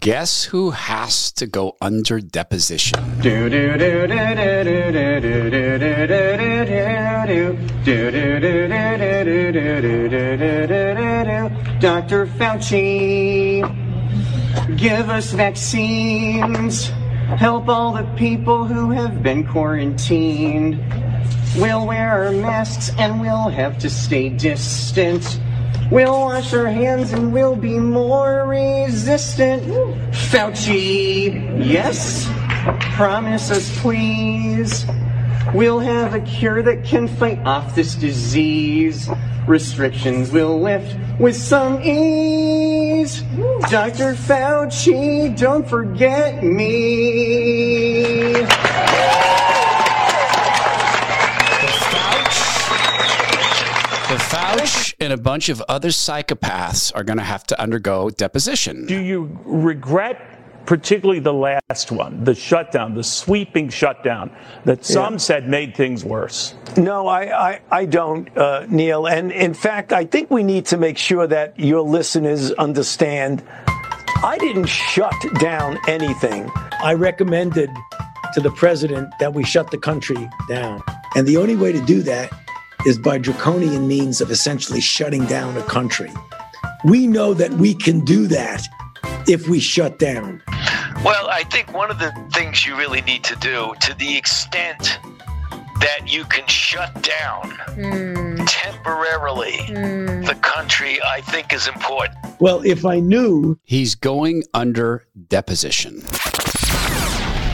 Guess who has to go under deposition? Dr. Fauci, give us vaccines. Help all the people who have been quarantined. We'll wear our masks and we'll have to stay distant. We'll wash our hands and we'll be more resistant. Woo. Fauci, yes, promise us please. We'll have a cure that can fight off this disease. Restrictions will lift with some ease. Woo. Dr. Fauci, don't forget me. The Fauci. The Fauci and a bunch of other psychopaths are going to have to undergo deposition. Do you regret, particularly the last one, the shutdown, the sweeping shutdown that some said made things worse? No, I don't, Neil. And in fact, I think we need to make sure that your listeners understand I didn't shut down anything. I recommended to the president that we shut the country down. And the only way to do that is by draconian means of essentially shutting down a country. We know that we can do that if we shut down. Well, I think one of the things you really need to do, to the extent that you can shut down temporarily the country, I think is important. Well, if I knew... He's going under deposition.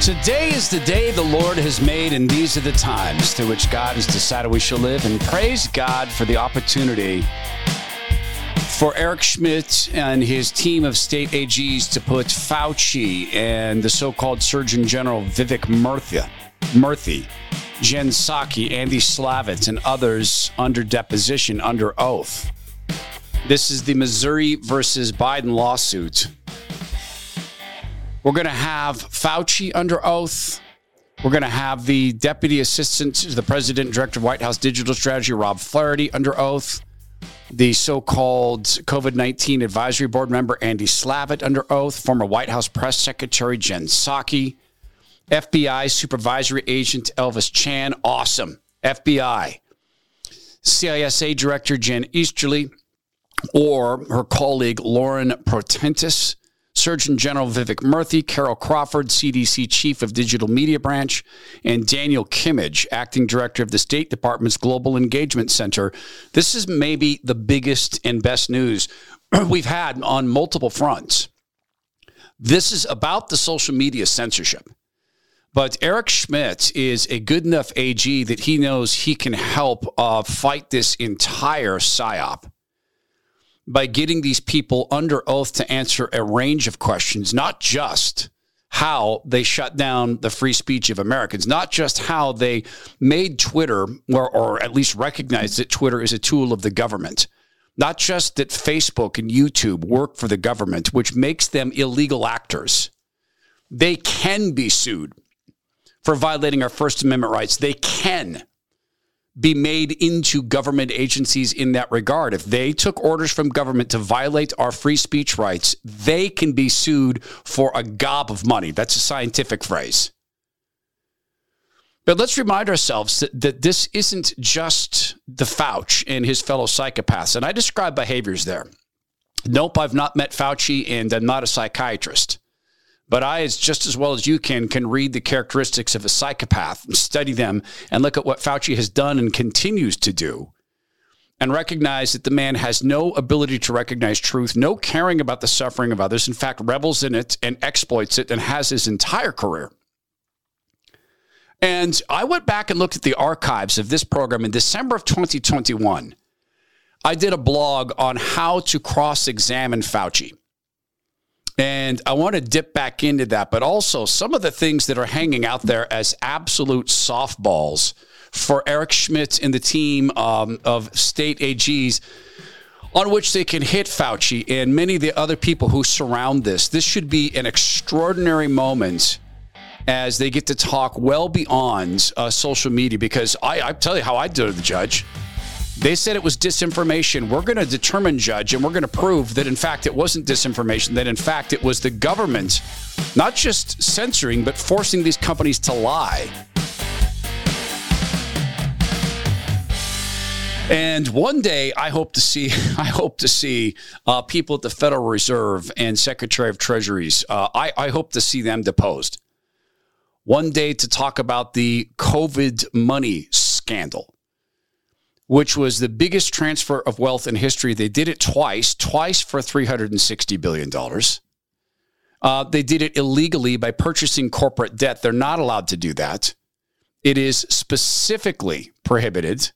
Today is the day the Lord has made, and these are the times through which God has decided we shall live. And praise God for the opportunity for Eric Schmitt and his team of state AGs to put Fauci and the so-called Surgeon General Vivek Murthy, Jen Psaki, Andy Slavitt, and others under deposition, under oath. This is the Missouri versus Biden lawsuit. We're going to have Fauci under oath. We're going to have the Deputy Assistant to the President and Director of White House Digital Strategy, Rob Flaherty, under oath. The so-called COVID-19 Advisory Board member, Andy Slavitt, under oath. Former White House Press Secretary, Jen Psaki. FBI Supervisory Agent, Elvis Chan. Awesome. FBI. CISA Director, Jen Easterly, or her colleague, Lauren Protentis. Surgeon General Vivek Murthy, Carol Crawford, CDC Chief of Digital Media Branch, and Daniel Kimmage, Acting Director of the State Department's Global Engagement Center. This is maybe the biggest and best news we've had on multiple fronts. This is about the social media censorship. But Eric Schmitt is a good enough AG that he knows he can help fight this entire psyop by getting these people under oath to answer a range of questions, not just how they shut down the free speech of Americans, not just how they made Twitter, or at least recognized that Twitter is a tool of the government, not just that Facebook and YouTube work for the government, which makes them illegal actors. They can be sued for violating our First Amendment rights. They can be made into government agencies in that regard. If they took orders from government to violate our free speech rights, they can be sued for a gob of money. That's a scientific phrase. But let's remind ourselves that this isn't just the Fauci and his fellow psychopaths. And I describe behaviors there. Nope, I've not met Fauci and I'm not a psychiatrist. But I, as just as well as you can read the characteristics of a psychopath and study them and look at what Fauci has done and continues to do and recognize that the man has no ability to recognize truth, no caring about the suffering of others, in fact, revels in it and exploits it and has his entire career. And I went back and looked at the archives of this program in December of 2021. I did a blog on how to cross-examine Fauci. And I want to dip back into that, but also some of the things that are hanging out there as absolute softballs for Eric Schmitt and the team of state AGs on which they can hit Fauci and many of the other people who surround this. This should be an extraordinary moment as they get to talk well beyond social media, because I tell you how I did the judge. They said it was disinformation. We're going to determine, Judge, and we're going to prove that, in fact, it wasn't disinformation, that, in fact, it was the government not just censoring, but forcing these companies to lie. And one day, I hope to see people at the Federal Reserve and Secretary of Treasuries. I hope to see them deposed one day to talk about the COVID money scandal, which was the biggest transfer of wealth in history. They did it twice for $360 billion. They did it illegally by purchasing corporate debt. They're not allowed to do that. It is specifically prohibited,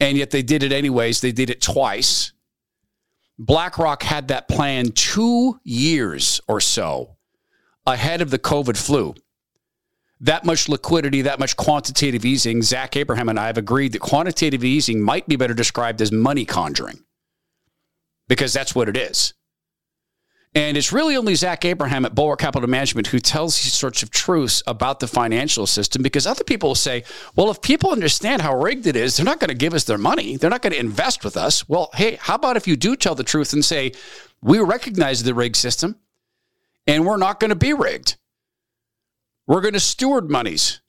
and yet they did it anyways. They did it twice. BlackRock had that plan 2 years or so ahead of the COVID flu. That much liquidity, that much quantitative easing. Zach Abraham and I have agreed that quantitative easing might be better described as money conjuring, because that's what it is. And it's really only Zach Abraham at Bulwark Capital Management who tells these sorts of truths about the financial system, because other people will say, well, if people understand how rigged it is, they're not going to give us their money. They're not going to invest with us. Well, hey, how about if you do tell the truth and say, we recognize the rigged system and we're not going to be rigged. We're going to steward monies.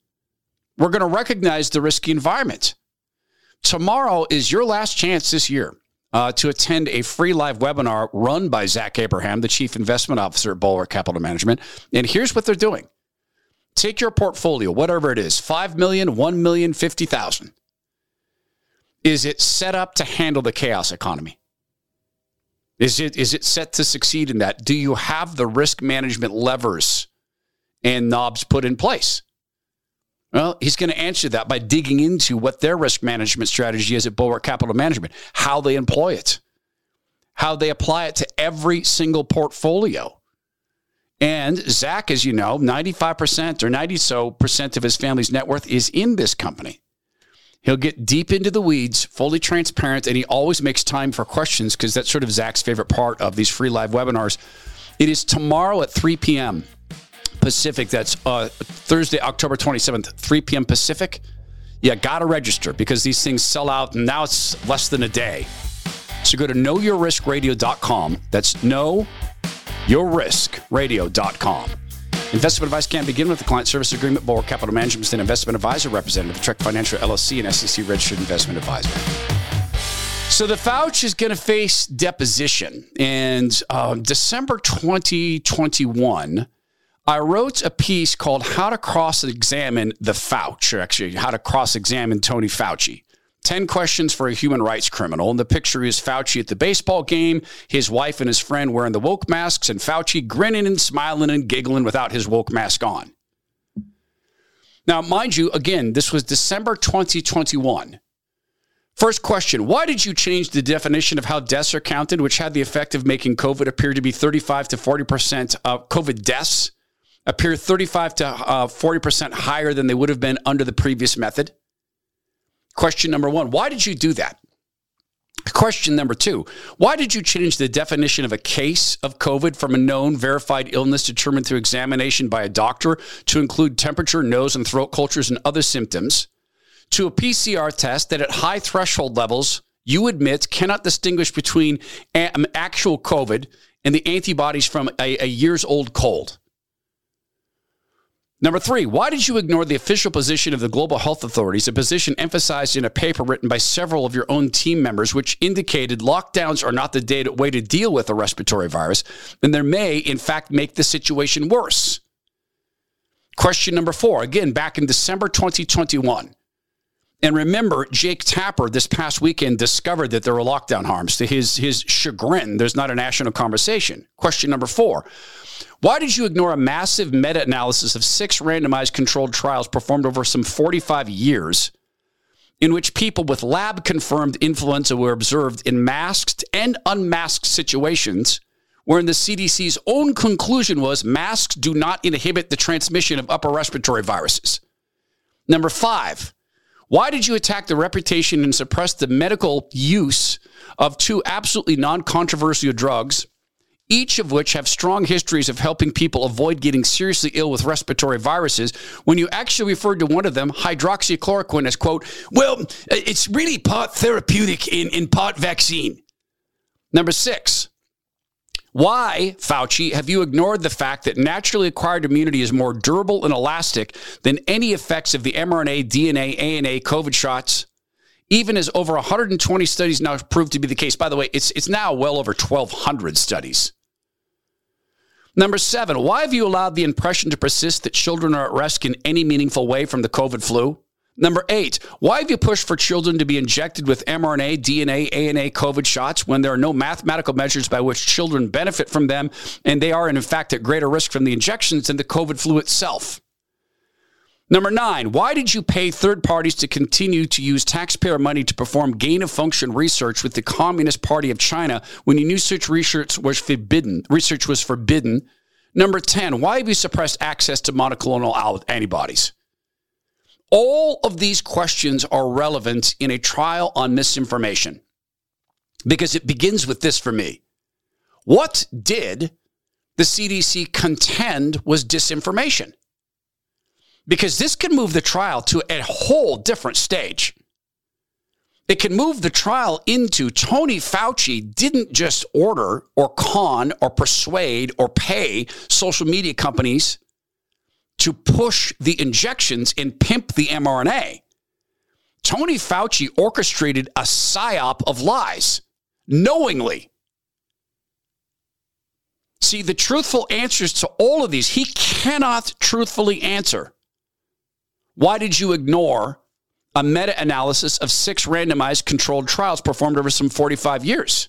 We're going to recognize the risky environment. Tomorrow is your last chance this year to attend a free live webinar run by Zach Abraham, the Chief Investment Officer at Bulwark Capital Management. And here's what they're doing. Take your portfolio, whatever it is, 5 million, 1 million, 50,000. Is it set up to handle the chaos economy? Is it set to succeed in that? Do you have the risk management levers and knobs put in place? Well, he's going to answer that by digging into what their risk management strategy is at Bulwark Capital Management, how they employ it, how they apply it to every single portfolio. And Zach, as you know, 95% or 90% of his family's net worth is in this company. He'll get deep into the weeds, fully transparent, and he always makes time for questions, because that's sort of Zach's favorite part of these free live webinars. It is tomorrow at 3 p.m. Pacific. That's Thursday, October 27th, 3 p.m. Pacific. Yeah, got to register, because these things sell out, and now it's less than a day. So go to knowyourriskradio.com. That's knowyourriskradio.com. Investment advice can begin with a client service agreement. Bulwark Capital Management is an investment advisor representative of Trek Financial LLC and SEC registered investment advisor. So the Fauci is going to face deposition. And December 2021, I wrote a piece called How to Cross-Examine the Fauci, or actually How to Cross-Examine Tony Fauci. 10 questions for a human rights criminal. And the picture is Fauci at the baseball game, his wife and his friend wearing the woke masks, and Fauci grinning and smiling and giggling without his woke mask on. Now, mind you, again, this was December 2021. First question, why did you change the definition of how deaths are counted, which had the effect of making COVID appear to be 35 to 40% of COVID deaths? Appear 35 to 40% higher than they would have been under the previous method? Question number one, why did you do that? Question number two, why did you change the definition of a case of COVID from a known verified illness determined through examination by a doctor to include temperature, nose and throat cultures, and other symptoms, to a PCR test that at high threshold levels, you admit, cannot distinguish between actual COVID and the antibodies from a year's old cold? Number three, why did you ignore the official position of the global health authorities, a position emphasized in a paper written by several of your own team members, which indicated lockdowns are not the way to deal with a respiratory virus, and there may, in fact, make the situation worse? Question number four, again, back in December 2021. And remember, Jake Tapper this past weekend discovered that there were lockdown harms. To his chagrin, there's not a national conversation. Question number four, why did you ignore a massive meta-analysis of 6 randomized controlled trials performed over some 45 years in which people with lab-confirmed influenza were observed in masked and unmasked situations wherein the CDC's own conclusion was masks do not inhibit the transmission of upper respiratory viruses. Number 5, why did you attack the reputation and suppress the medical use of two absolutely non-controversial drugs, each of which have strong histories of helping people avoid getting seriously ill with respiratory viruses, when you actually referred to one of them, hydroxychloroquine, as, quote, well, it's really part therapeutic in part vaccine. Number 6, why, Fauci, have you ignored the fact that naturally acquired immunity is more durable and elastic than any effects of the mRNA, DNA, ANA COVID shots, even as over 120 studies now prove to be the case? By the way, it's now well over 1,200 studies. Number 7, why have you allowed the impression to persist that children are at risk in any meaningful way from the COVID flu? Number 8, why have you pushed for children to be injected with mRNA, DNA, ANA COVID shots when there are no mathematical measures by which children benefit from them, and they are, in fact, at greater risk from the injections than the COVID flu itself? Number 9, why did you pay third parties to continue to use taxpayer money to perform gain-of-function research with the Communist Party of China when you knew such research was forbidden? Number 10, why have you suppressed access to monoclonal antibodies? All of these questions are relevant in a trial on misinformation because it begins with this for me. What did the CDC contend was disinformation? Because this can move the trial to a whole different stage. It can move the trial into Tony Fauci didn't just order or con or persuade or pay social media companies to push the injections and pimp the mRNA. Tony Fauci orchestrated a psyop of lies, knowingly. See, the truthful answers to all of these, he cannot truthfully answer. Why did you ignore a meta-analysis of 6 randomized controlled trials performed over some 45 years?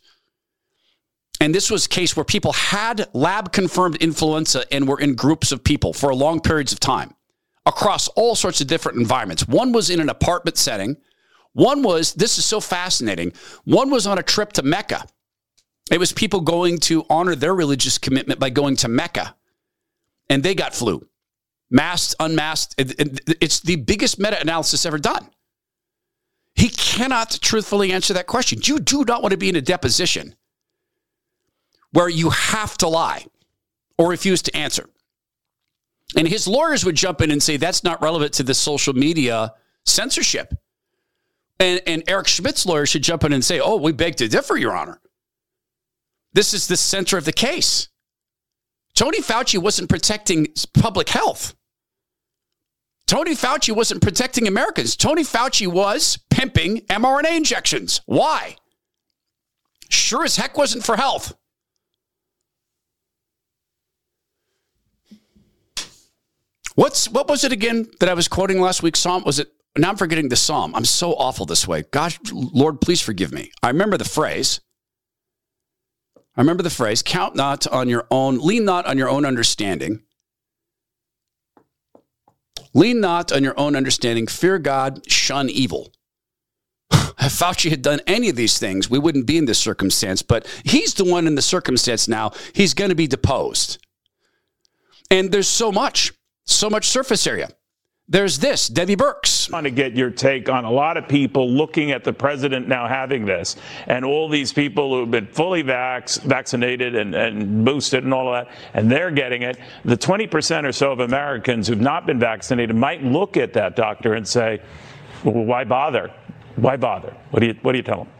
And this was a case where people had lab-confirmed influenza and were in groups of people for long periods of time across all sorts of different environments. One was in an apartment setting. One was, this is so fascinating, one was on a trip to Mecca. It was people going to honor their religious commitment by going to Mecca. And they got flu. Masked, unmasked. It's the biggest meta-analysis ever done. He cannot truthfully answer that question. You do not want to be in a deposition where you have to lie or refuse to answer. And his lawyers would jump in and say, that's not relevant to the social media censorship. And Eric Schmidt's lawyer should jump in and say, oh, we beg to differ, Your Honor. This is the center of the case. Tony Fauci wasn't protecting public health. Tony Fauci wasn't protecting Americans. Tony Fauci was pimping mRNA injections. Why? Sure as heck wasn't for health. What was it again that I was quoting last week? Psalm, was it? Now I'm forgetting the Psalm. I'm so awful this way. Gosh, Lord, please forgive me. I remember the phrase, count not on your own, lean not on your own understanding. Lean not on your own understanding, fear God, shun evil. If Fauci had done any of these things, we wouldn't be in this circumstance, but he's the one in the circumstance now. He's going to be deposed. And there's so much surface area. There's this, Debbie Birx. I want to get your take on a lot of people looking at the president now having this and all these people who've been fully vaccinated and boosted and all of that, and they're getting it. The 20% or so of Americans who've not been vaccinated might look at that, doctor, and say, well, why bother? Why bother? What do you tell them?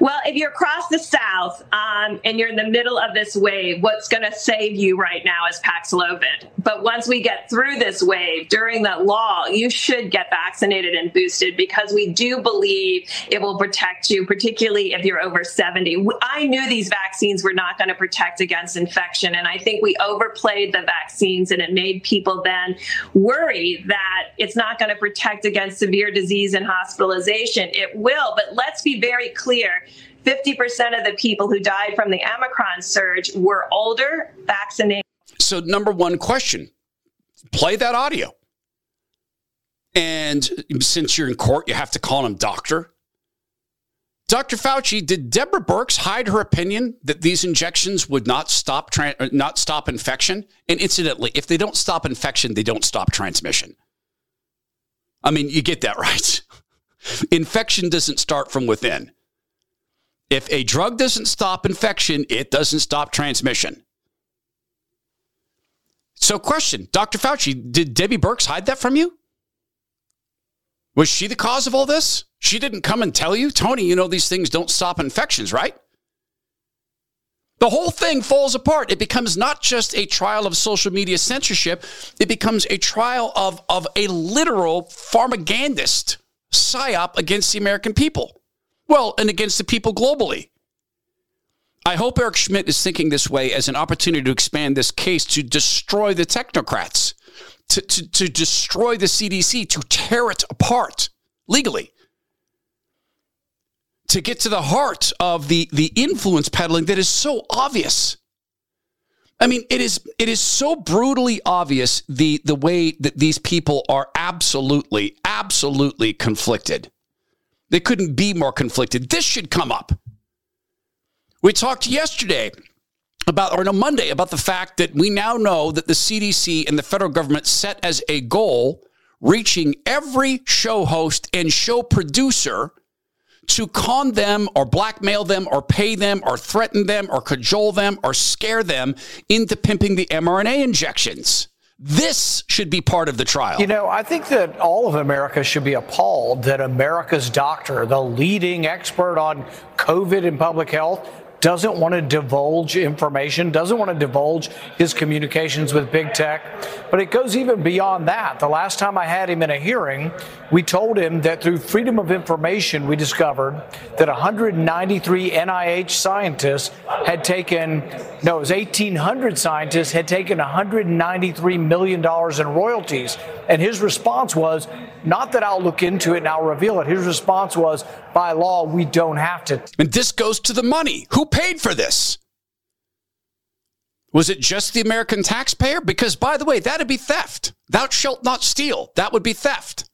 Well, if you're across the South and you're in the middle of this wave, what's going to save you right now is Paxlovid. But once we get through this wave, during that lull, you should get vaccinated and boosted because we do believe it will protect you, particularly if you're over 70. I knew these vaccines were not going to protect against infection, and I think we overplayed the vaccines, and it made people then worry that it's not going to protect against severe disease and hospitalization. It will, but let's be very clear. 50% of the people who died from the Omicron surge were older, vaccinated. So number one question, play that audio. And since you're in court, you have to call him doctor. Dr. Fauci, did Deborah Birx hide her opinion that these injections would not stop infection? And incidentally, if they don't stop infection, they don't stop transmission. I mean, you get that, right? Infection doesn't start from within. If a drug doesn't stop infection, it doesn't stop transmission. So question, Dr. Fauci, did Debbie Birx hide that from you? Was she the cause of all this? She didn't come and tell you, Tony, you know, these things don't stop infections, right? The whole thing falls apart. It becomes not just a trial of social media censorship. It becomes a trial of a literal pharmagandist psyop against the American people. Well, and against the people globally. I hope Eric Schmitt is thinking this way as an opportunity to expand this case to destroy the technocrats, to destroy the CDC, to tear it apart legally. To get to the heart of the influence peddling that is so obvious. I mean, it is so brutally obvious the way that these people are absolutely conflicted. They couldn't be more conflicted. This should come up. We talked yesterday on Monday about the fact that we now know that the CDC and the federal government set as a goal reaching every show host and show producer to con them or blackmail them or pay them or threaten them or cajole them or scare them into pimping the mRNA injections. This should be part of the trial. You know, I think that all of America should be appalled that America's doctor, the leading expert on COVID and public health, doesn't want to divulge information, doesn't want to divulge his communications with big tech. But it goes even beyond that. The last time I had him in a hearing, we told him that through freedom of information, we discovered that 193 NIH scientists had taken, no, it was 1,800 scientists had taken $193 million in royalties. And his response was, not that I'll look into it and I'll reveal it. His response was, by law, we don't have to. And this goes to the money. Who paid for this? Was it just the American taxpayer? Because, by the way, that'd be theft. Thou shalt not steal. That would be theft.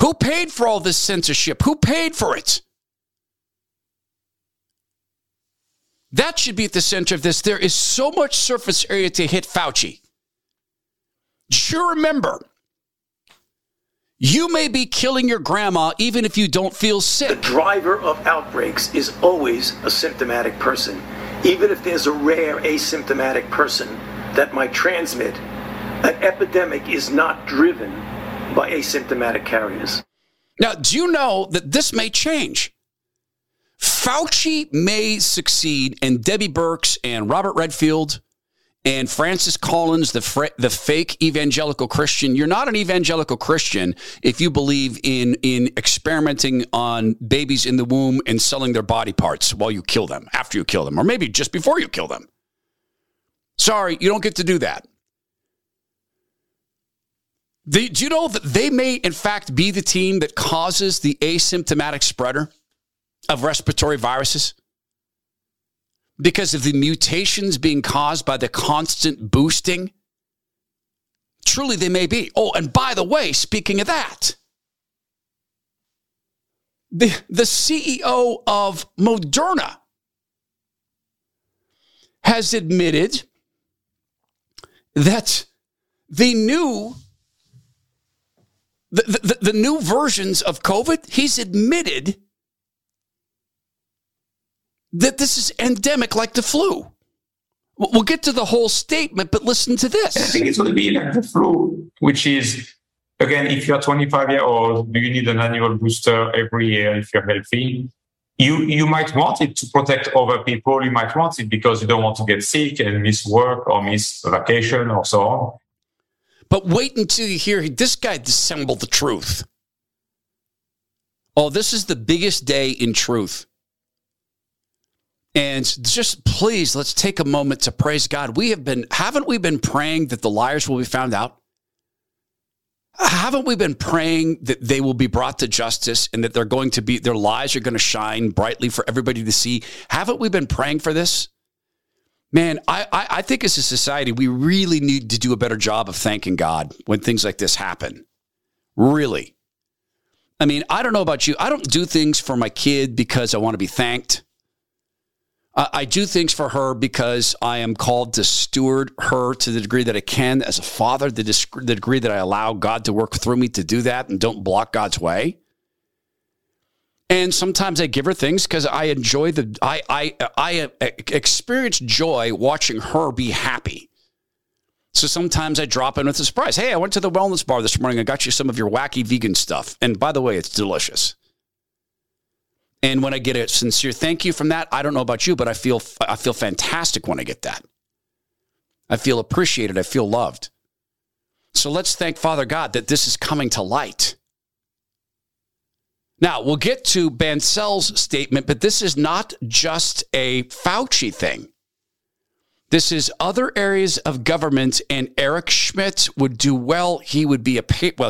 Who paid for all this censorship? Who paid for it? That should be at the center of this. There is so much surface area to hit Fauci. Sure, remember, you may be killing your grandma even if you don't feel sick. The driver of outbreaks is always a symptomatic person. Even if there's a rare asymptomatic person that might transmit, an epidemic is not driven by asymptomatic carriers. Now, do you know that this may change? Fauci may succeed, and Debbie Birx and Robert Redfield and Francis Collins, the fake evangelical Christian. You're not an evangelical Christian if you believe in experimenting on babies in the womb and selling their body parts while you kill them, after you kill them, or maybe just before you kill them. Sorry, you don't get to do that. Do you know that they may, in fact, be the team that causes the asymptomatic spreader of respiratory viruses? Because of the mutations being caused by the constant boosting? Truly, they may be. Oh, and by the way, speaking of that, the CEO of Moderna has admitted that the new versions of COVID, he's admitted that this is endemic like the flu. We'll get to the whole statement, but listen to this. I think it's going to be like the flu, which is, again, if you're 25 years old, you need an annual booster every year if you're healthy. You might want it to protect other people. You might want it because you don't want to get sick and miss work or miss vacation or so on. But wait until you hear this guy dissemble the truth. Oh, this is the biggest day in truth. And just please, let's take a moment to praise God. Haven't we been praying that the liars will be found out? Haven't we been praying that they will be brought to justice and that their lies are going to shine brightly for everybody to see? Haven't we been praying for this? Man, I think as a society, we really need to do a better job of thanking God when things like this happen. Really. I mean, I don't know about you. I don't do things for my kid because I want to be thanked. I do things for her because I am called to steward her to the degree that I can as a father, the degree that I allow God to work through me to do that and don't block God's way. And sometimes I give her things because I enjoy the, I experience joy watching her be happy. So sometimes I drop in with a surprise. Hey, I went to the wellness bar this morning. I got you some of your wacky vegan stuff. And by the way, it's delicious. And when I get a sincere thank you from that, I don't know about you, but I feel fantastic when I get that. I feel appreciated. I feel loved. So let's thank Father God that this is coming to light. Now, we'll get to Bancel's statement, but this is not just a Fauci thing. This is other areas of government, and Eric Schmitt would do well. He would be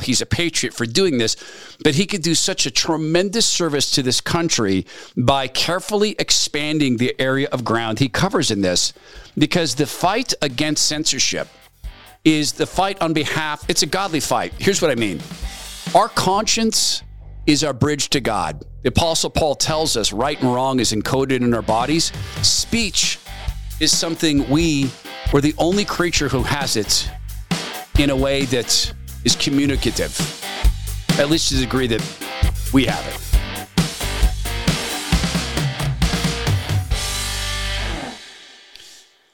he's a patriot for doing this, but he could do such a tremendous service to this country by carefully expanding the area of ground he covers in this, because the fight against censorship is the fight on behalf. It's a godly fight. Here's what I mean. Our conscience is our bridge to God. The Apostle Paul tells us right and wrong is encoded in our bodies. Speech is something we're the only creature who has it in a way that is communicative, at least to the degree that we have it.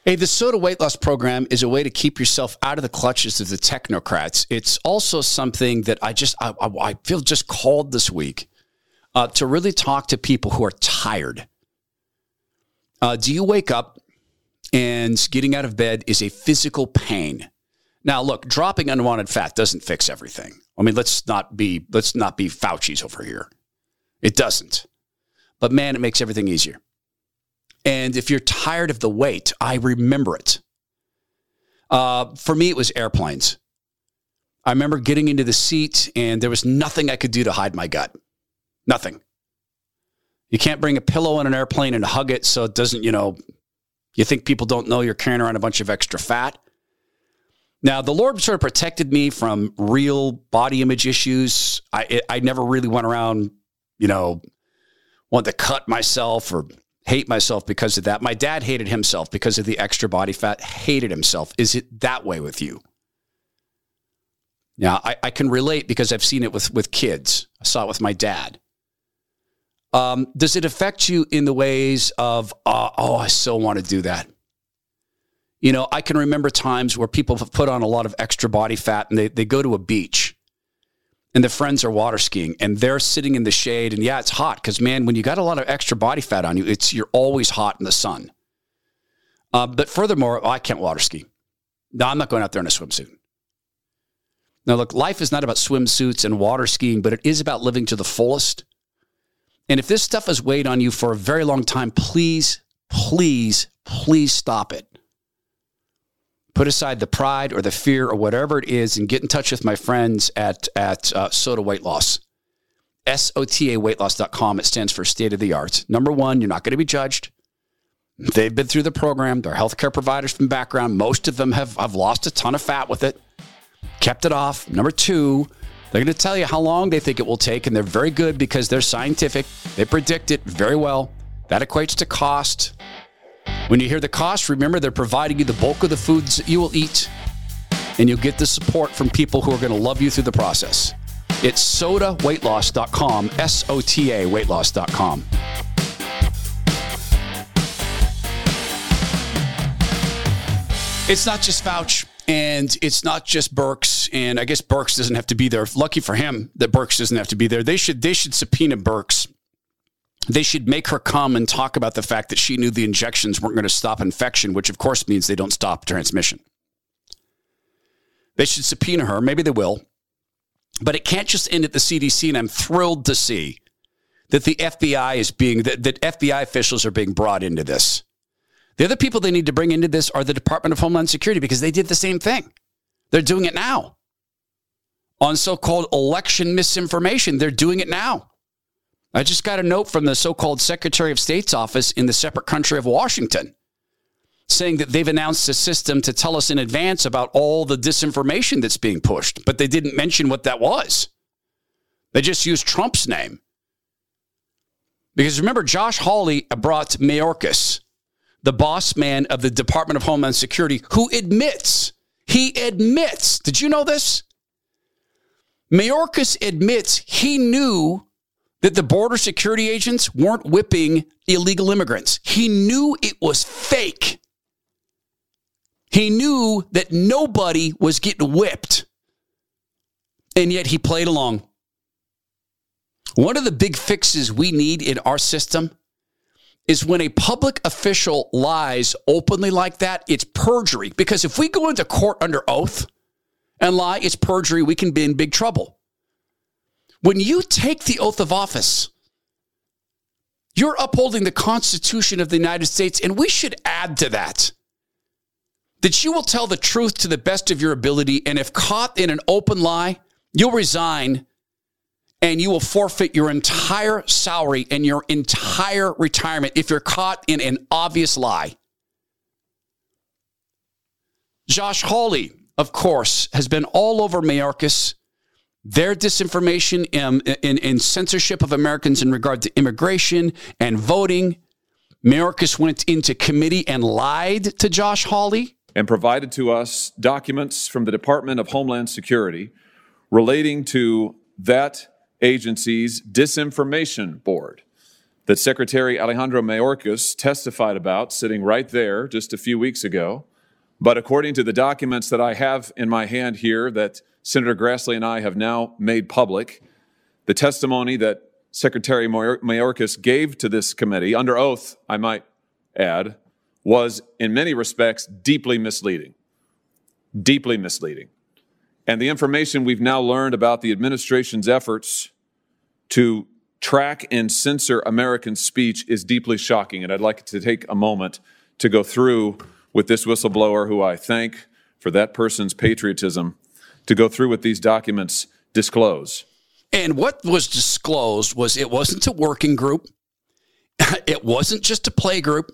Hey, the SOTA Weight Loss program is a way to keep yourself out of the clutches of the technocrats. It's also something that I feel just called this week to really talk to people who are tired. Do you wake up and getting out of bed is a physical pain? Now, look, dropping unwanted fat doesn't fix everything. I mean, let's not be Fauci's over here. It doesn't. But man, it makes everything easier. And if you're tired of the wait, I remember it. For me, it was airplanes. I remember getting into the seat and there was nothing I could do to hide my gut. Nothing. You can't bring a pillow on an airplane and hug it so it doesn't, you think people don't know you're carrying around a bunch of extra fat. Now, the Lord sort of protected me from real body image issues. I never really went around, wanted to cut myself or hate myself because of that. My dad hated himself because of the extra body fat, hated himself. Is it that way with you? Now, I can relate because I've seen it with kids. I saw it with my dad. Does it affect you in the ways of, I so want to do that? I can remember times where people have put on a lot of extra body fat and they go to a beach and their friends are water skiing and they're sitting in the shade. And yeah, it's hot because, man, when you got a lot of extra body fat on you, you're always hot in the sun. But furthermore, I can't water ski. No, I'm not going out there in a swimsuit. Now, look, life is not about swimsuits and water skiing, but it is about living to the fullest. And if this stuff has weighed on you for a very long time, please, please, please stop it. Put aside the pride or the fear or whatever it is and get in touch with my friends at SOTA Weight Loss. SOTAweightloss.com. It stands for State of the Art. Number one, you're not going to be judged. They've been through the program. They're healthcare providers from background. Most of them have lost a ton of fat with it, kept it off. Number two, they're going to tell you how long they think it will take, and they're very good because they're scientific. They predict it very well. That equates to cost. When you hear the cost, remember they're providing you the bulk of the foods that you will eat, and you'll get the support from people who are going to love you through the process. It's sotaweightloss.com, SOTA weightloss.com. It's not just Fauci. And it's not just Birx, and I guess Birx doesn't have to be there. Lucky for him that Birx doesn't have to be there. They should subpoena Birx. They should make her come and talk about the fact that she knew the injections weren't going to stop infection, which of course means they don't stop transmission. They should subpoena her. Maybe they will. But it can't just end at the CDC, and I'm thrilled to see that the FBI that FBI officials are being brought into this. The other people they need to bring into this are the Department of Homeland Security because they did the same thing. They're doing it now. On so-called election misinformation, they're doing it now. I just got a note from the so-called Secretary of State's office in the separate country of Washington saying that they've announced a system to tell us in advance about all the disinformation that's being pushed, but they didn't mention what that was. They just used Trump's name. Because remember, Josh Hawley brought Mayorkas, the boss man of the Department of Homeland Security, who admits, did you know this? Mayorkas admits he knew that the border security agents weren't whipping illegal immigrants. He knew it was fake. He knew that nobody was getting whipped. And yet he played along. One of the big fixes we need in our system is when a public official lies openly like that, it's perjury. Because if we go into court under oath and lie, it's perjury. We can be in big trouble. When you take the oath of office, you're upholding the Constitution of the United States, and we should add to that you will tell the truth to the best of your ability, and if caught in an open lie, you'll resign and you will forfeit your entire salary and your entire retirement if you're caught in an obvious lie. Josh Hawley, of course, has been all over Mayorkas, their disinformation in censorship of Americans in regard to immigration and voting. Mayorkas went into committee and lied to Josh Hawley. And provided to us documents from the Department of Homeland Security relating to that agency's disinformation board that Secretary Alejandro Mayorkas testified about sitting right there just a few weeks ago. But according to the documents that I have in my hand here that Senator Grassley and I have now made public, the testimony that Secretary Mayorkas gave to this committee, under oath, I might add, was in many respects deeply misleading. Deeply misleading. And the information we've now learned about the administration's efforts to track and censor American speech is deeply shocking. And I'd like to take a moment to go through with this whistleblower, who I thank for that person's patriotism, to go through what these documents disclose. And what was disclosed was it wasn't a working group. It wasn't just a play group.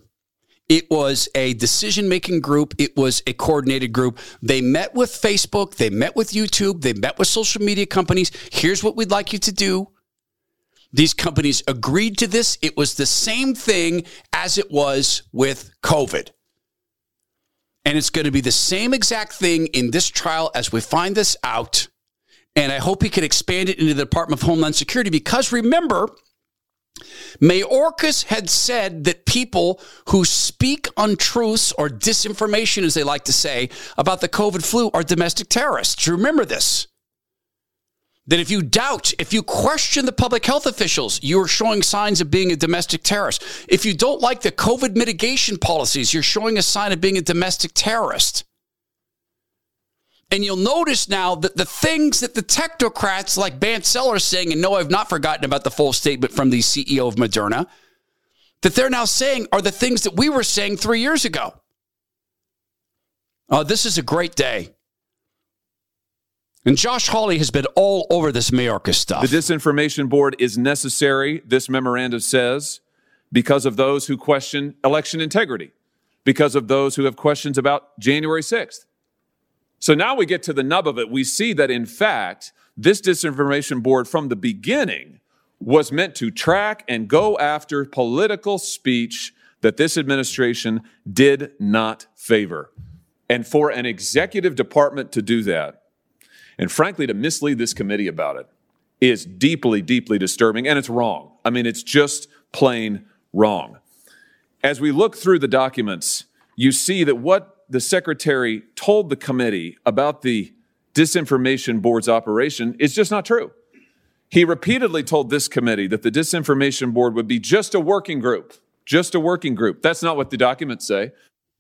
It was a decision-making group. It was a coordinated group. They met with Facebook. They met with YouTube. They met with social media companies. Here's what we'd like you to do. These companies agreed to this. It was the same thing as it was with COVID. And it's going to be the same exact thing in this trial as we find this out. And I hope he can expand it into the Department of Homeland Security, because remember, Mayorkas had said that people who speak untruths or disinformation, as they like to say, about the COVID flu are domestic terrorists. Remember this, that if you doubt, if you question the public health officials, you're showing signs of being a domestic terrorist. If you don't like the COVID mitigation policies, you're showing a sign of being a domestic terrorist. And you'll notice now that the things that the technocrats like Bancel are saying, and no, I've not forgotten about the full statement from the CEO of Moderna, that they're now saying are the things that we were saying 3 years ago. Oh, this is a great day. And Josh Hawley has been all over this Mayorkas stuff. The disinformation board is necessary, this memorandum says, because of those who question election integrity, because of those who have questions about January 6th. So now we get to the nub of it. We see that, in fact, this disinformation board from the beginning was meant to track and go after political speech that this administration did not favor. And for an executive department to do that, and frankly, to mislead this committee about it, is deeply, deeply disturbing. And it's wrong. I mean, it's just plain wrong. As we look through the documents, you see that what the secretary told the committee about the disinformation board's operation is just not true. He repeatedly told this committee that the disinformation board would be just a working group, just a working group. That's not what the documents say.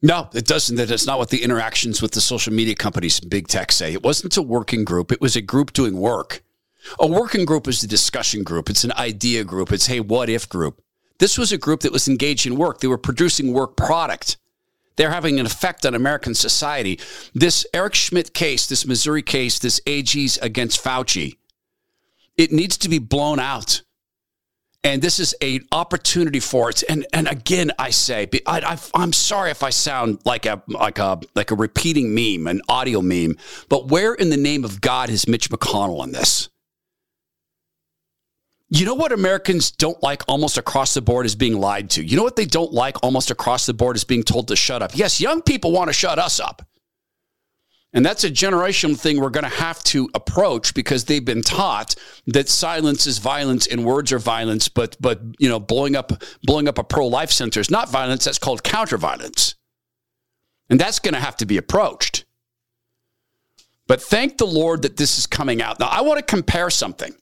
No, it doesn't. That's not what the interactions with the social media companies and big tech say. It wasn't a working group. It was a group doing work. A working group is a discussion group. It's an idea group. It's, hey, what if group. This was a group that was engaged in work. They were producing work product. They're having an effect on American society. This Eric Schmitt case, this Missouri case, this AG's against Fauci, it needs to be blown out. And this is an opportunity for it. And again, I say, I'm sorry if I sound like a repeating meme, an audio meme, but where in the name of God is Mitch McConnell in this? You know what Americans don't like almost across the board is being lied to. You know what they don't like almost across the board is being told to shut up. Yes, young people want to shut us up. And that's a generational thing we're going to have to approach because they've been taught that silence is violence and words are violence. But you know, blowing up a pro-life center is not violence. That's called counter-violence. And that's going to have to be approached. But thank the Lord that this is coming out. Now, I want to compare something.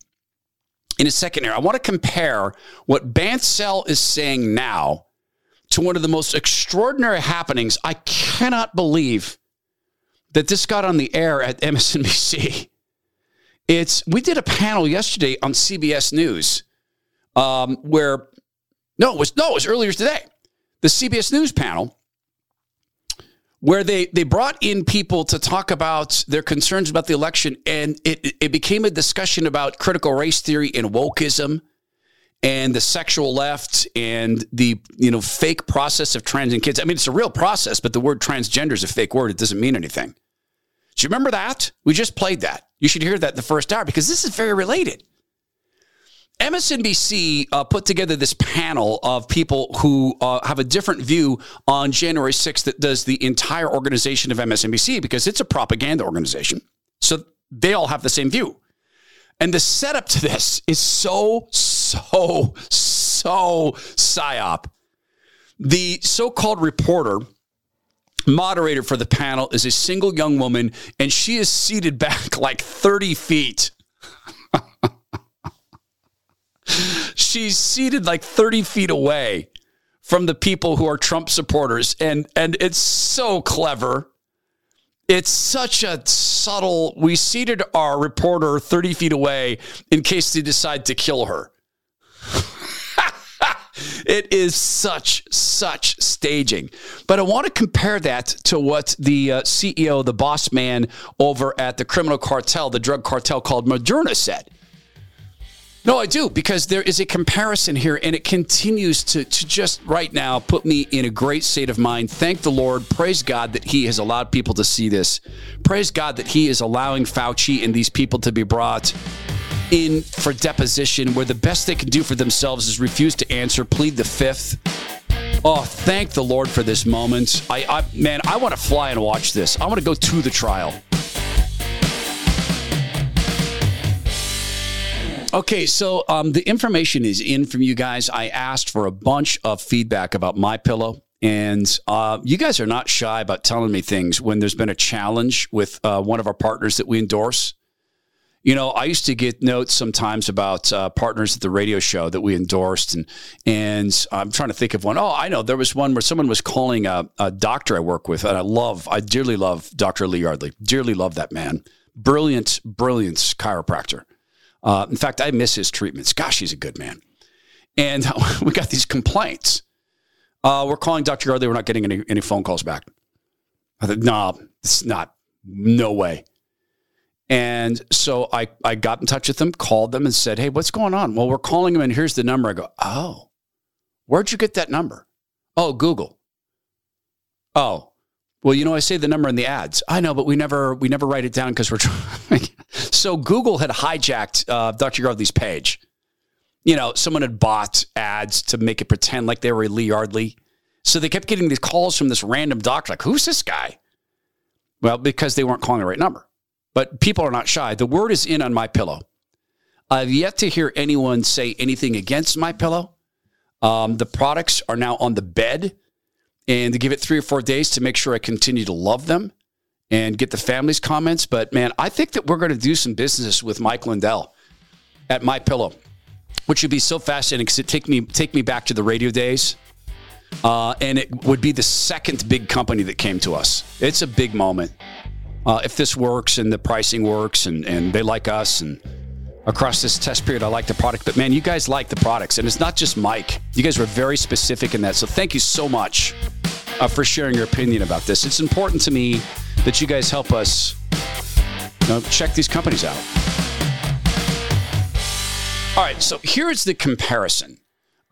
In a second here, I want to compare what Bancel is saying now to one of the most extraordinary happenings. I cannot believe that this got on the air at MSNBC. We did a panel yesterday on CBS News where it was earlier today. The CBS News panel where they brought in people to talk about their concerns about the election, and it became a discussion about critical race theory and wokeism and the sexual left and the fake process of trans and kids. I mean, it's a real process, but the word transgender is a fake word. It doesn't mean anything. Do you remember that? We just played that. You should hear that in the first hour because this is very related. MSNBC put together this panel of people who have a different view on January 6th that does the entire organization of MSNBC because it's a propaganda organization. So they all have the same view. And the setup to this is so psyop. The so-called reporter, moderator for the panel, is a single young woman, and she is seated back like 30 feet. She's seated like 30 feet away from the people who are Trump supporters. And it's so clever. It's such a subtle, we seated our reporter 30 feet away in case they decide to kill her. It is such staging. But I want to compare that to what the CEO, the boss man over at the criminal cartel, the drug cartel called Moderna said. No, I do, because there is a comparison here, and it continues to just right now put me in a great state of mind. Thank the Lord. Praise God that he has allowed people to see this. Praise God that he is allowing Fauci and these people to be brought in for deposition, where the best they can do for themselves is refuse to answer, plead the fifth. Oh, thank the Lord for this moment. Man, I want to fly and watch this. I want to go to the trial. Okay, so the information is in from you guys. I asked for a bunch of feedback about MyPillow, and you guys are not shy about telling me things when there's been a challenge with one of our partners that we endorse. You know, I used to get notes sometimes about partners at the radio show that we endorsed, and I'm trying to think of one. Oh, I know, there was one where someone was calling a doctor I work with, and I dearly love Dr. Lee Yardley. Dearly love that man. Brilliant, brilliant chiropractor. In fact, I miss his treatments. Gosh, he's a good man. And we got these complaints. We're calling Dr. Yardley. We're not getting any phone calls back. I thought, no, it's not. No way. And so I got in touch with them, called them and said, hey, what's going on? Well, we're calling him and here's the number. I go, oh, where'd you get that number? Oh, Google. Oh, well, you know, I say the number in the ads. I know, but we never write it down because we're trying. So Google had hijacked Dr. Yardley's page. You know, someone had bought ads to make it pretend like they were Lee Yardley. So they kept getting these calls from this random doctor. Like, who's this guy? Well, because they weren't calling the right number. But people are not shy. The word is in on MyPillow. I've yet to hear anyone say anything against MyPillow. The products are now on the bed. And to give it 3 or 4 days to make sure I continue to love them and get the family's comments. But, man, I think that we're going to do some business with Mike Lindell at MyPillow, which would be so fascinating because it take me back to the radio days. And it would be the second big company that came to us. It's a big moment. If this works and the pricing works and they like us and across this test period, I like the product. But, man, you guys like the products. And it's not just Mike. You guys were very specific in that. So thank you so much for sharing your opinion about this. It's important to me that you guys help us check these companies out. All right, so here's the comparison.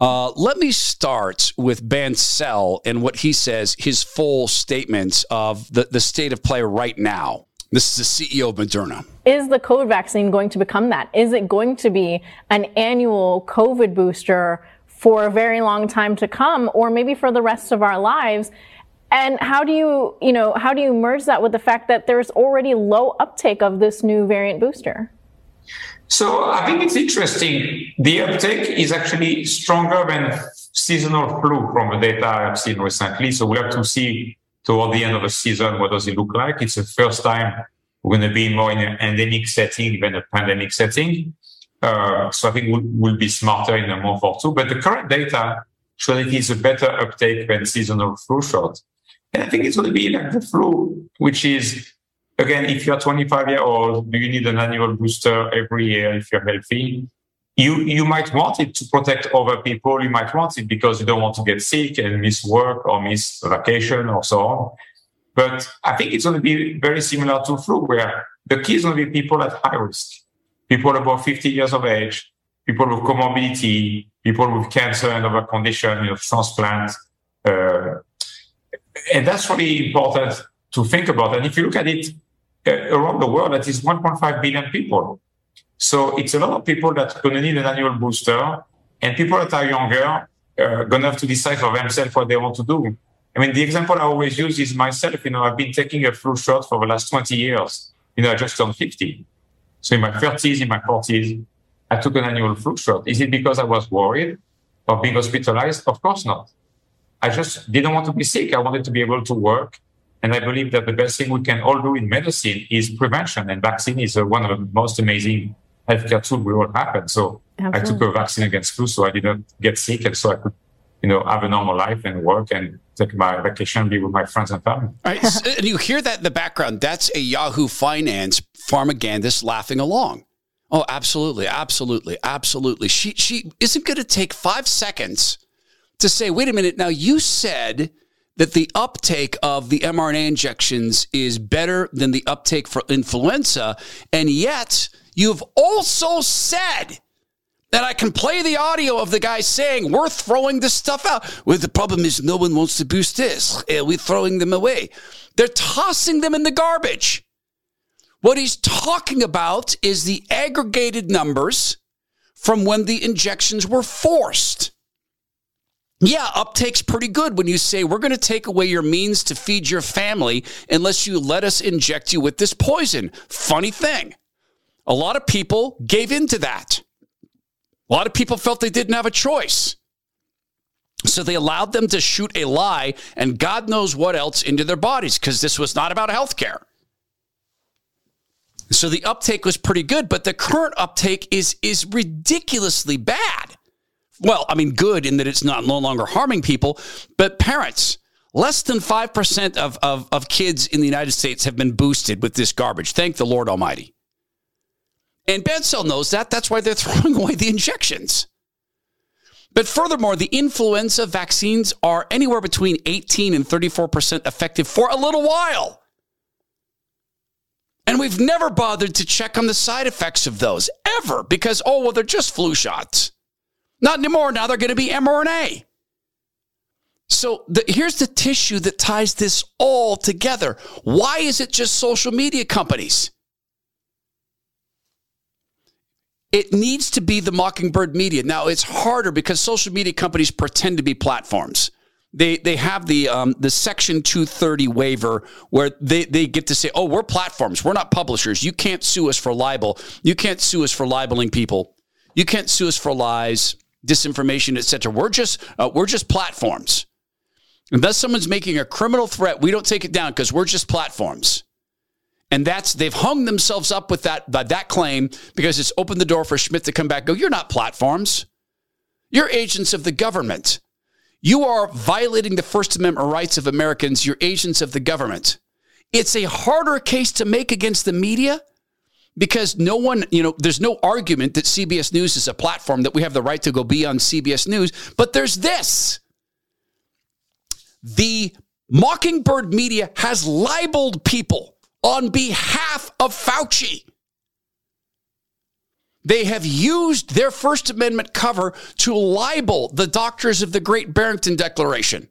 Let me start with Bancel and what he says, his full statement of the state of play right now. This is the CEO of Moderna. Is the COVID vaccine going to become that? Is it going to be an annual COVID booster for a very long time to come, or maybe for the rest of our lives? And how do you merge that with the fact that there's already low uptake of this new variant booster? So I think it's interesting. The uptake is actually stronger than seasonal flu from the data I've seen recently. So we'll have to see toward the end of the season, what does it look like? It's the first time we're going to be more in an endemic setting than a pandemic setting. So I think we'll be smarter in a month or two. But the current data actually is a better uptake than seasonal flu shot. And I think it's going to be like the flu, which is, again, if you're 25-year-old, do you need an annual booster every year if you're healthy? You might want it to protect other people. You might want it because you don't want to get sick and miss work or miss vacation or so on. But I think it's going to be very similar to flu, where the key is going to be people at high risk, people above 50 years of age, people with comorbidity, people with cancer and other conditions, transplant. And that's really important to think about. And if you look at it around the world, that is 1.5 billion people. So it's a lot of people that are going to need an annual booster, and people that are younger are going to have to decide for themselves what they want to do. I mean, the example I always use is myself. I've been taking a flu shot for the last 20 years. I just turned 50. So in my 30s, in my 40s, I took an annual flu shot. Is it because I was worried of being hospitalized? Of course not. I just didn't want to be sick. I wanted to be able to work. And I believe that the best thing we can all do in medicine is prevention. And vaccine is one of the most amazing healthcare tools we all have. So absolutely. I took a vaccine against flu so I didn't get sick. And so I could, have a normal life and work and take my vacation, be with my friends and family. All right. So, and you hear that in the background. That's a Yahoo Finance pharmagandist laughing along. Oh, absolutely. Absolutely. Absolutely. She isn't going to take 5 seconds to say, wait a minute. Now, you said that the uptake of the mRNA injections is better than the uptake for influenza. And yet you've also said that I can play the audio of the guy saying, we're throwing this stuff out. Well, the problem is no one wants to boost this. We're throwing them away. They're tossing them in the garbage. What he's talking about is the aggregated numbers from when the injections were forced. Yeah, uptake's pretty good when you say, we're going to take away your means to feed your family unless you let us inject you with this poison. Funny thing. A lot of people gave into that. A lot of people felt they didn't have a choice. So they allowed them to shoot a lie and God knows what else into their bodies because this was not about healthcare. So the uptake was pretty good, but the current uptake is ridiculously bad. Well, I mean, good in that it's no longer harming people, but parents, less than 5% of kids in the United States have been boosted with this garbage. Thank the Lord Almighty. And Bancel knows that. That's why they're throwing away the injections. But furthermore, the influenza vaccines are anywhere between 18 and 34% effective for a little while. And we've never bothered to check on the side effects of those, ever, because, they're just flu shots. Not anymore. Now they're going to be mRNA. So here's the tissue that ties this all together. Why is it just social media companies? It needs to be the Mockingbird media. Now, it's harder because social media companies pretend to be platforms. They have the Section 230 waiver where they get to say, we're platforms. We're not publishers. You can't sue us for libel. You can't sue us for libeling people. You can't sue us for lies, disinformation, etc. We're just platforms. Unless someone's making a criminal threat, we don't take it down because we're just platforms. And they've hung themselves up with that claim because it's opened the door for Schmitt to come back and go, you're not platforms. You're agents of the government. You are violating the First Amendment rights of Americans. You're agents of the government. It's a harder case to make against the media because no one, there's no argument that CBS News is a platform, that we have the right to go be on CBS News. But there's this. The Mockingbird media has libeled people on behalf of Fauci. They have used their First Amendment cover to libel the doctors of the Great Barrington Declaration,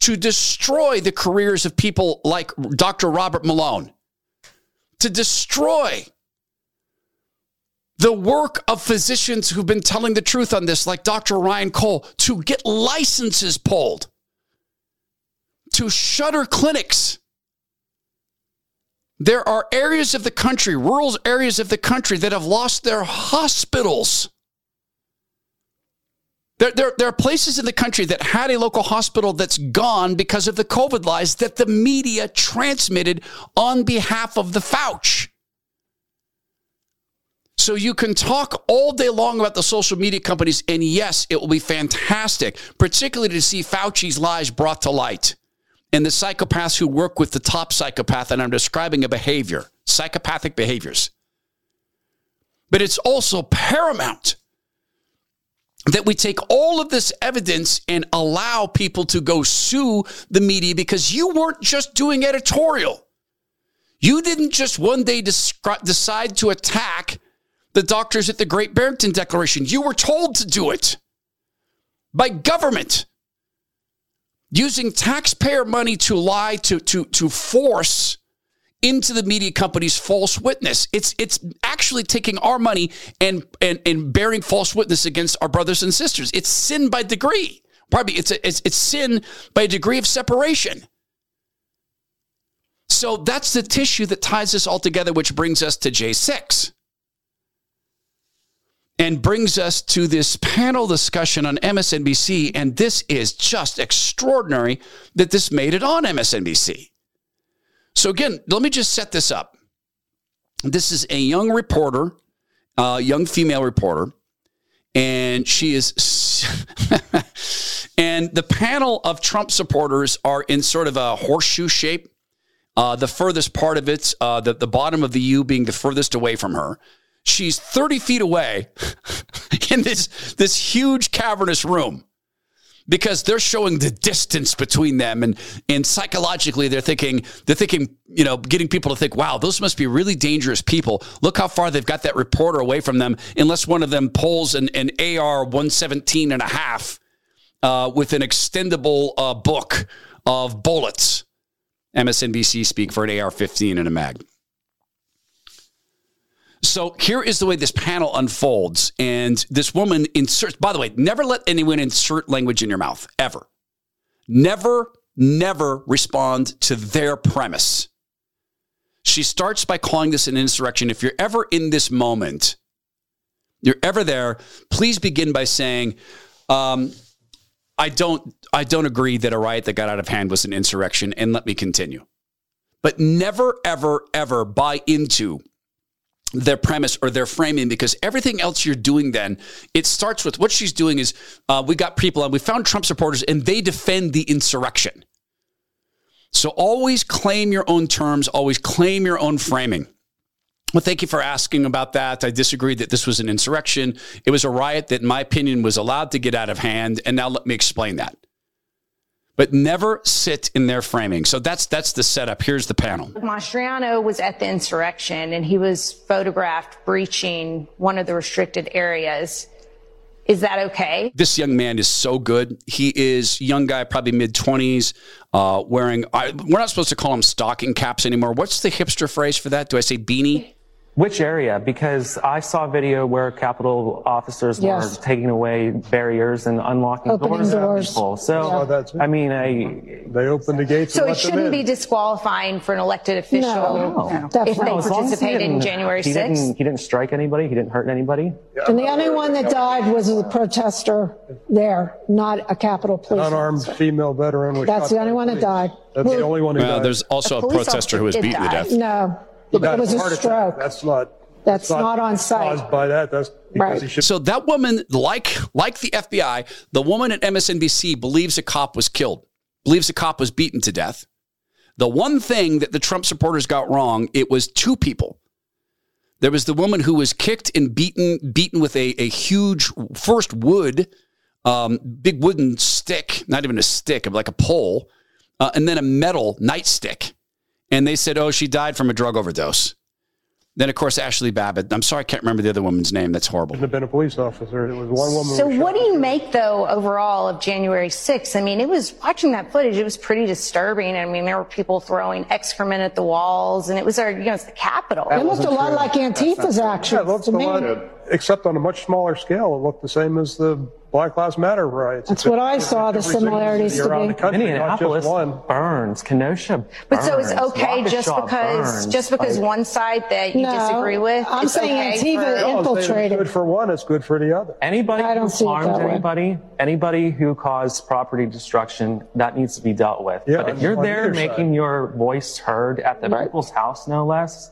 to destroy the careers of people like Dr. Robert Malone, to destroy the work of physicians who've been telling the truth on this, like Dr. Ryan Cole, to get licenses pulled, to shutter clinics. There are areas of the country, rural areas of the country, that have lost their hospitals. There are places in the country that had a local hospital that's gone because of the COVID lies that the media transmitted on behalf of the Fauci. So you can talk all day long about the social media companies, and yes, it will be fantastic, particularly to see Fauci's lies brought to light. And the psychopaths who work with the top psychopath, and I'm describing a behavior, psychopathic behaviors. But it's also paramount that we take all of this evidence and allow people to go sue the media, because you weren't just doing editorial. You didn't just one day decide to attack the doctors at the Great Barrington Declaration. You were told to do it by government, using taxpayer money to lie, to force into the media companies false witness. It's actually taking our money and bearing false witness against our brothers and sisters. It's sin by degree. Probably it's sin by a degree of separation. So that's the tissue that ties us all together, which brings us to J6. And brings us to this panel discussion on MSNBC. And this is just extraordinary that this made it on MSNBC. So again, let me just set this up. This is a young reporter, young female reporter. And she is... and the panel of Trump supporters are in sort of a horseshoe shape. The furthest part of it's the bottom of the U being the furthest away from her. She's 30 feet away in this huge cavernous room, because they're showing the distance between them. And psychologically, they're thinking, you know, getting people to think, wow, those must be really dangerous people. Look how far they've got that reporter away from them, unless one of them pulls an AR-117 and a half with an extendable book of bullets. MSNBC speak for an AR-15 and a mag. So here is the way this panel unfolds, and this woman inserts, by the way, never let anyone insert language in your mouth, ever. Never respond to their premise. She starts by calling this an insurrection. If you're ever in this moment, you're ever there, please begin by saying, I don't agree that a riot that got out of hand was an insurrection, and let me continue. But never, ever, ever buy into their premise or their framing, because everything else you're doing then, it starts with what she's doing is we got people and we found Trump supporters and they defend the insurrection. So always claim your own terms, always claim your own framing. Well, thank you for asking about that. I disagree that this was an insurrection. It was a riot that, in my opinion, was allowed to get out of hand. And now let me explain that. But never sit in their framing. So that's the setup. Here's the panel. Mastriano was at the insurrection, and he was photographed breaching one of the restricted areas. Is that okay? This young man is so good. He is young guy, probably mid-20s, wearing, we're not supposed to call him stocking caps anymore. What's the hipster phrase for that? Do I say beanie? Which area? Because I saw a video where Capitol officers were taking away barriers and unlocking doors. People. So, yeah. I mean, they opened the gates. So it shouldn't be disqualifying for an elected official if they participated in January 6th. He didn't strike anybody. He didn't hurt anybody. Yeah, and the only one that died was the protester there, not a Capitol police officer. An unarmed female veteran. That's the only one that died. That's the only one who died. There's also a protester who was beaten to death. No. It was a stroke. That's not on site. Caused by that. That's because So that woman, like the FBI, the woman at MSNBC believes a cop was killed, believes a cop was beaten to death. The one thing that the Trump supporters got wrong, it was two people. There was the woman who was kicked and beaten with a huge big wooden stick, not even a stick, like a pole, and then a metal nightstick. And they said, oh, she died from a drug overdose. Then, of course, Ashley Babbitt. I'm sorry, I can't remember the other woman's name. That's horrible. Couldn't have been a police officer. It was one woman. So what do you make, though, overall of January 6th? I mean, it was watching that footage. It was pretty disturbing. I mean, there were people throwing excrement at the walls, and it was our, you know, it's the Capitol. It looked a lot like Antifa's action. Yeah, it looked a lot, except on a much smaller scale. It looked the same as the Black Lives Matter riots. That's what I saw, the similarities to be. Country, Minneapolis burns, Kenosha burns. But so it's okay just because one side that you disagree with? I'm saying okay Antifa infiltrated. It's good for one, it's good for the other. Anybody who harms anybody, anybody who caused property destruction, that needs to be dealt with. Yeah, but if you're there making your voice heard at the people's house, no less,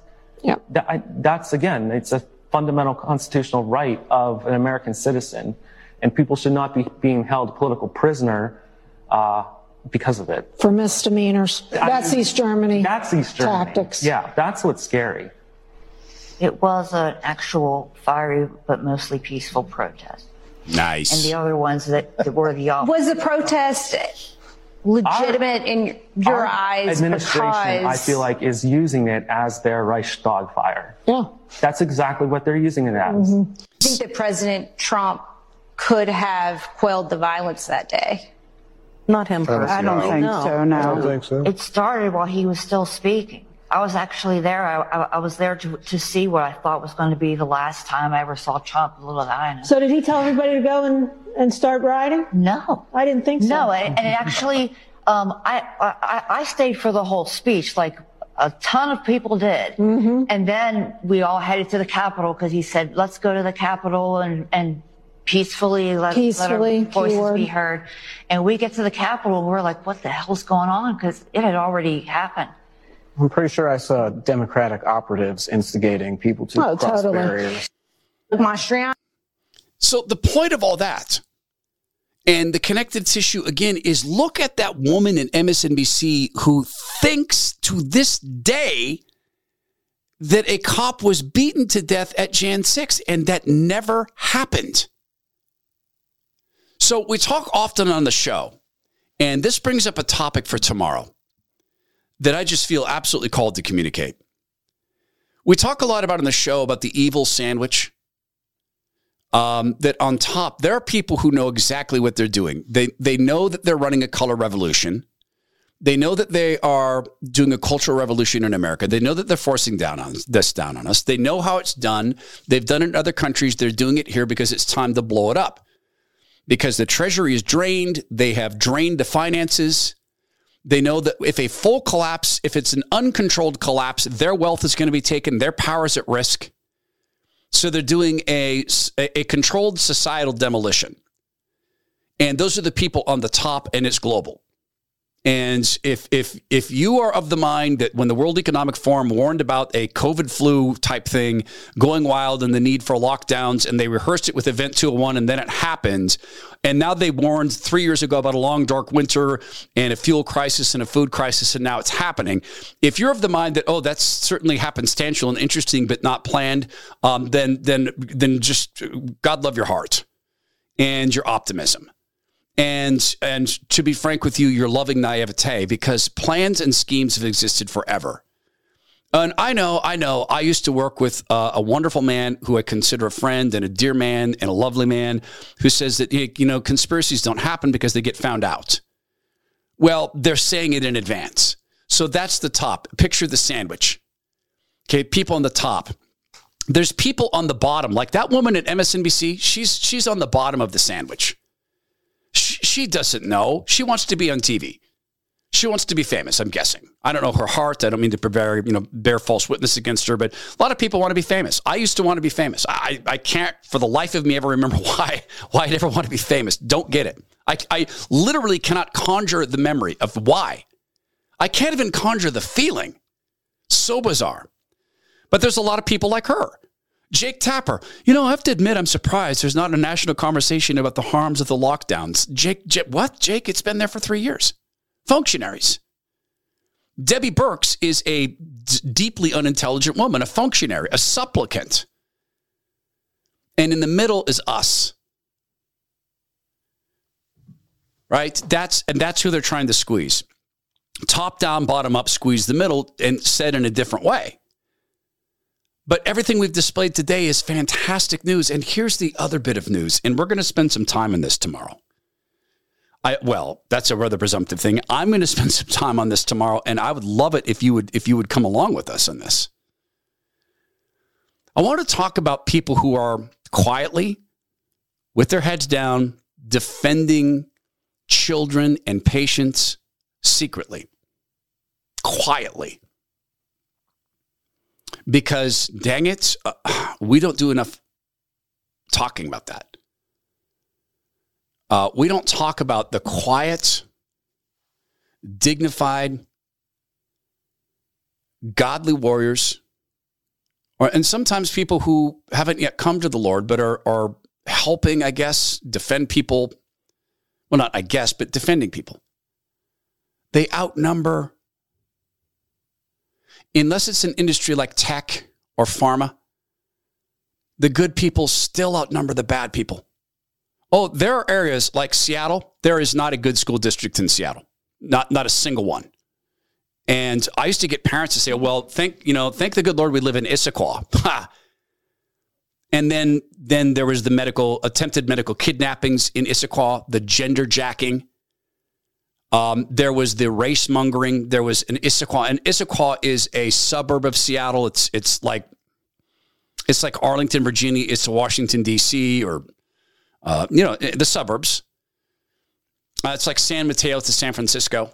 that's, again, it's a fundamental constitutional right of an American citizen. And people should not be being held political prisoner because of it. For misdemeanors. That's East Germany tactics. Yeah, that's what's scary. It was an actual fiery but mostly peaceful protest. Nice. And the other ones that were the opposite. Was the protest legitimate in your eyes? Administration, I feel like, is using it as their Reichstag fire. Yeah. That's exactly what they're using it as. Mm-hmm. I think that President Trump could have quelled the violence that day. Not him personally. I don't think so. It started while he was still speaking. I was actually there. I was there to see what I thought was going to be the last time I ever saw Trump with an eye on him. So did he tell everybody to go and start rioting? No. I didn't think so. No, and it actually, I stayed for the whole speech, like a ton of people did. Mm-hmm. And then we all headed to the Capitol because he said, let's go to the Capitol and Peacefully, let our voices be heard. And we get to the Capitol and we're like, what the hell's going on? Because it had already happened. I'm pretty sure I saw Democratic operatives instigating people to cross barriers. So the point of all that and the connective tissue, again, is look at that woman in MSNBC who thinks to this day that a cop was beaten to death at Jan 6 and that never happened. So we talk often on the show, and this brings up a topic for tomorrow that I just feel absolutely called to communicate. We talk a lot about on the show about the evil sandwich, that on top, there are people who know exactly what they're doing. They know that they're running a color revolution. They know that they are doing a cultural revolution in America. They know that they're forcing down on us. They know how it's done. They've done it in other countries. They're doing it here because it's time to blow it up. Because the Treasury is drained, they have drained the finances. They know that if a full collapse, if it's an uncontrolled collapse, their wealth is going to be taken, their power is at risk. So they're doing a controlled societal demolition. And those are the people on the top, and it's global. And if you are of the mind that when the World Economic Forum warned about a COVID flu type thing going wild and the need for lockdowns, and they rehearsed it with Event 201 and then it happened, and now they warned 3 years ago about a long, dark winter and a fuel crisis and a food crisis, and now it's happening. If you're of the mind that, oh, that's certainly happenstantial and interesting but not planned, then just God love your heart and your optimism. And to be frank with you, you're loving naivete, because plans and schemes have existed forever. And I know, I used to work with a wonderful man who I consider a friend and a dear man and a lovely man who says that, you know, conspiracies don't happen because they get found out. Well, they're saying it in advance. So that's the top. Picture the sandwich. Okay, people on the top. There's people on the bottom. Like that woman at MSNBC, she's on the bottom of the sandwich. She doesn't know. She wants to be on TV. She wants to be famous, I'm guessing. I don't know her heart. I don't mean to bear false witness against her, but a lot of people want to be famous. I used to want to be famous. I can't for the life of me ever remember why I'd ever want to be famous. Don't get it. I literally cannot conjure the memory of why. I can't even conjure the feeling. So bizarre. But there's a lot of people like her. Jake Tapper, you know, I have to admit, I'm surprised there's not a national conversation about the harms of the lockdowns. Jake, it's been there for 3 years. Functionaries. Debbie Birx is a deeply unintelligent woman, a functionary, a supplicant. And in the middle is us. Right? That's who they're trying to squeeze. Top down, bottom up, squeeze the middle, and said in a different way. But everything we've displayed today is fantastic news. And here's the other bit of news. And we're going to spend some time on this tomorrow. Well, that's a rather presumptive thing. I'm going to spend some time on this tomorrow. And I would love it if you would come along with us on this. I want to talk about people who are quietly, with their heads down, defending children and patients secretly, quietly. Because, dang it, we don't do enough talking about that. We don't talk about the quiet, dignified, godly warriors, and sometimes people who haven't yet come to the Lord but are helping, I guess, defend people. Well, not I guess, but defending people. They outnumber, unless it's an industry like tech or pharma, the good people still outnumber the bad people. Oh, there are areas like Seattle. There is not a good school district in Seattle. Not a single one. And I used to get parents to say, well, thank the good Lord we live in Issaquah. And then there was the attempted medical kidnappings in Issaquah, the gender jacking. There was the race mongering. There was an Issaquah, and Issaquah is a suburb of Seattle. It's like Arlington, Virginia. It's Washington, D.C., or the suburbs. It's like San Mateo to San Francisco,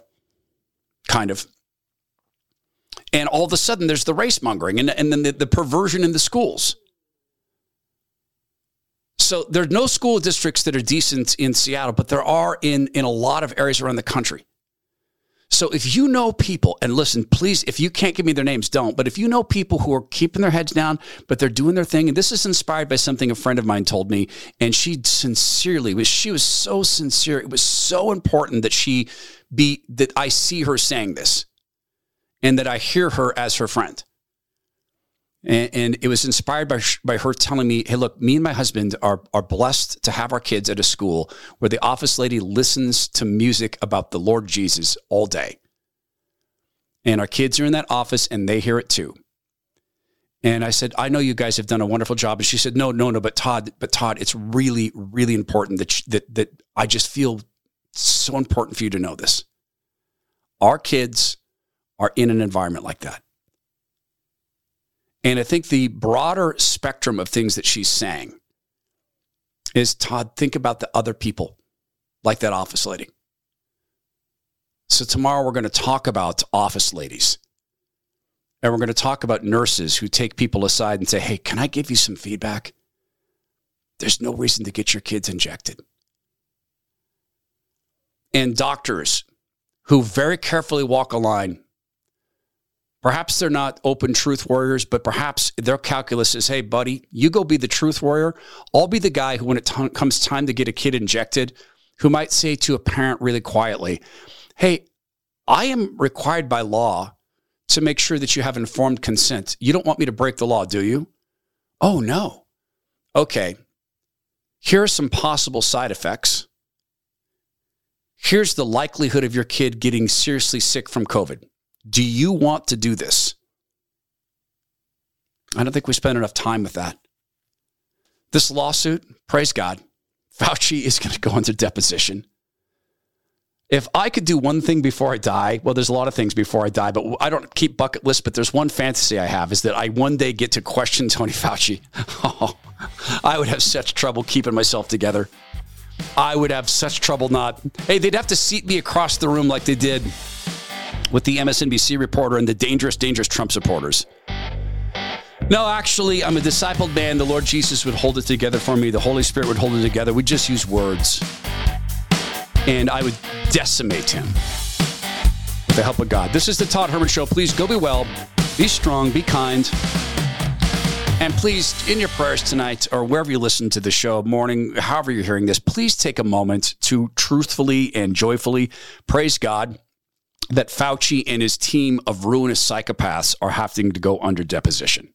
kind of. And all of a sudden, there's the race mongering, and then the perversion in the schools. So there are no school districts that are decent in Seattle, but there are in a lot of areas around the country. So if you know people, and listen, please, if you can't give me their names, don't. But if you know people who are keeping their heads down, but they're doing their thing, and this is inspired by something a friend of mine told me, and she was so sincere. It was so important that that I see her saying this and that I hear her as her friend. And it was inspired by her telling me, hey, look, me and my husband are blessed to have our kids at a school where the office lady listens to music about the Lord Jesus all day. And our kids are in that office and they hear it too. And I said, I know you guys have done a wonderful job. And she said, no, but Todd, it's really, really important that I just feel so important for you to know this. Our kids are in an environment like that. And I think the broader spectrum of things that she's saying is, Todd, think about the other people like that office lady. So tomorrow we're going to talk about office ladies. And we're going to talk about nurses who take people aside and say, hey, can I give you some feedback? There's no reason to get your kids injected. And doctors who very carefully walk a line. Perhaps they're not open truth warriors, but perhaps their calculus is, hey, buddy, you go be the truth warrior. I'll be the guy who, when it comes time to get a kid injected, who might say to a parent really quietly, hey, I am required by law to make sure that you have informed consent. You don't want me to break the law, do you? Oh, no. Okay. Here are some possible side effects. Here's the likelihood of your kid getting seriously sick from COVID. Do you want to do this? I don't think we spend enough time with that. This lawsuit, praise God, Fauci is going to go into deposition. If I could do one thing before I die, well, there's a lot of things before I die, but I don't keep bucket lists, but there's one fantasy I have is that I one day get to question Tony Fauci. Oh, I would have such trouble keeping myself together. I would have such trouble not. Hey, they'd have to seat me across the room like they did with the MSNBC reporter and the dangerous, dangerous Trump supporters. No, actually, I'm a discipled man. The Lord Jesus would hold it together for me. The Holy Spirit would hold it together. We just use words. And I would decimate him with the help of God. This is the Todd Herman Show. Please go be well, be strong, be kind. And please, in your prayers tonight, or wherever you listen to the show, morning, however you're hearing this, please take a moment to truthfully and joyfully praise God that Fauci and his team of ruinous psychopaths are having to go under deposition.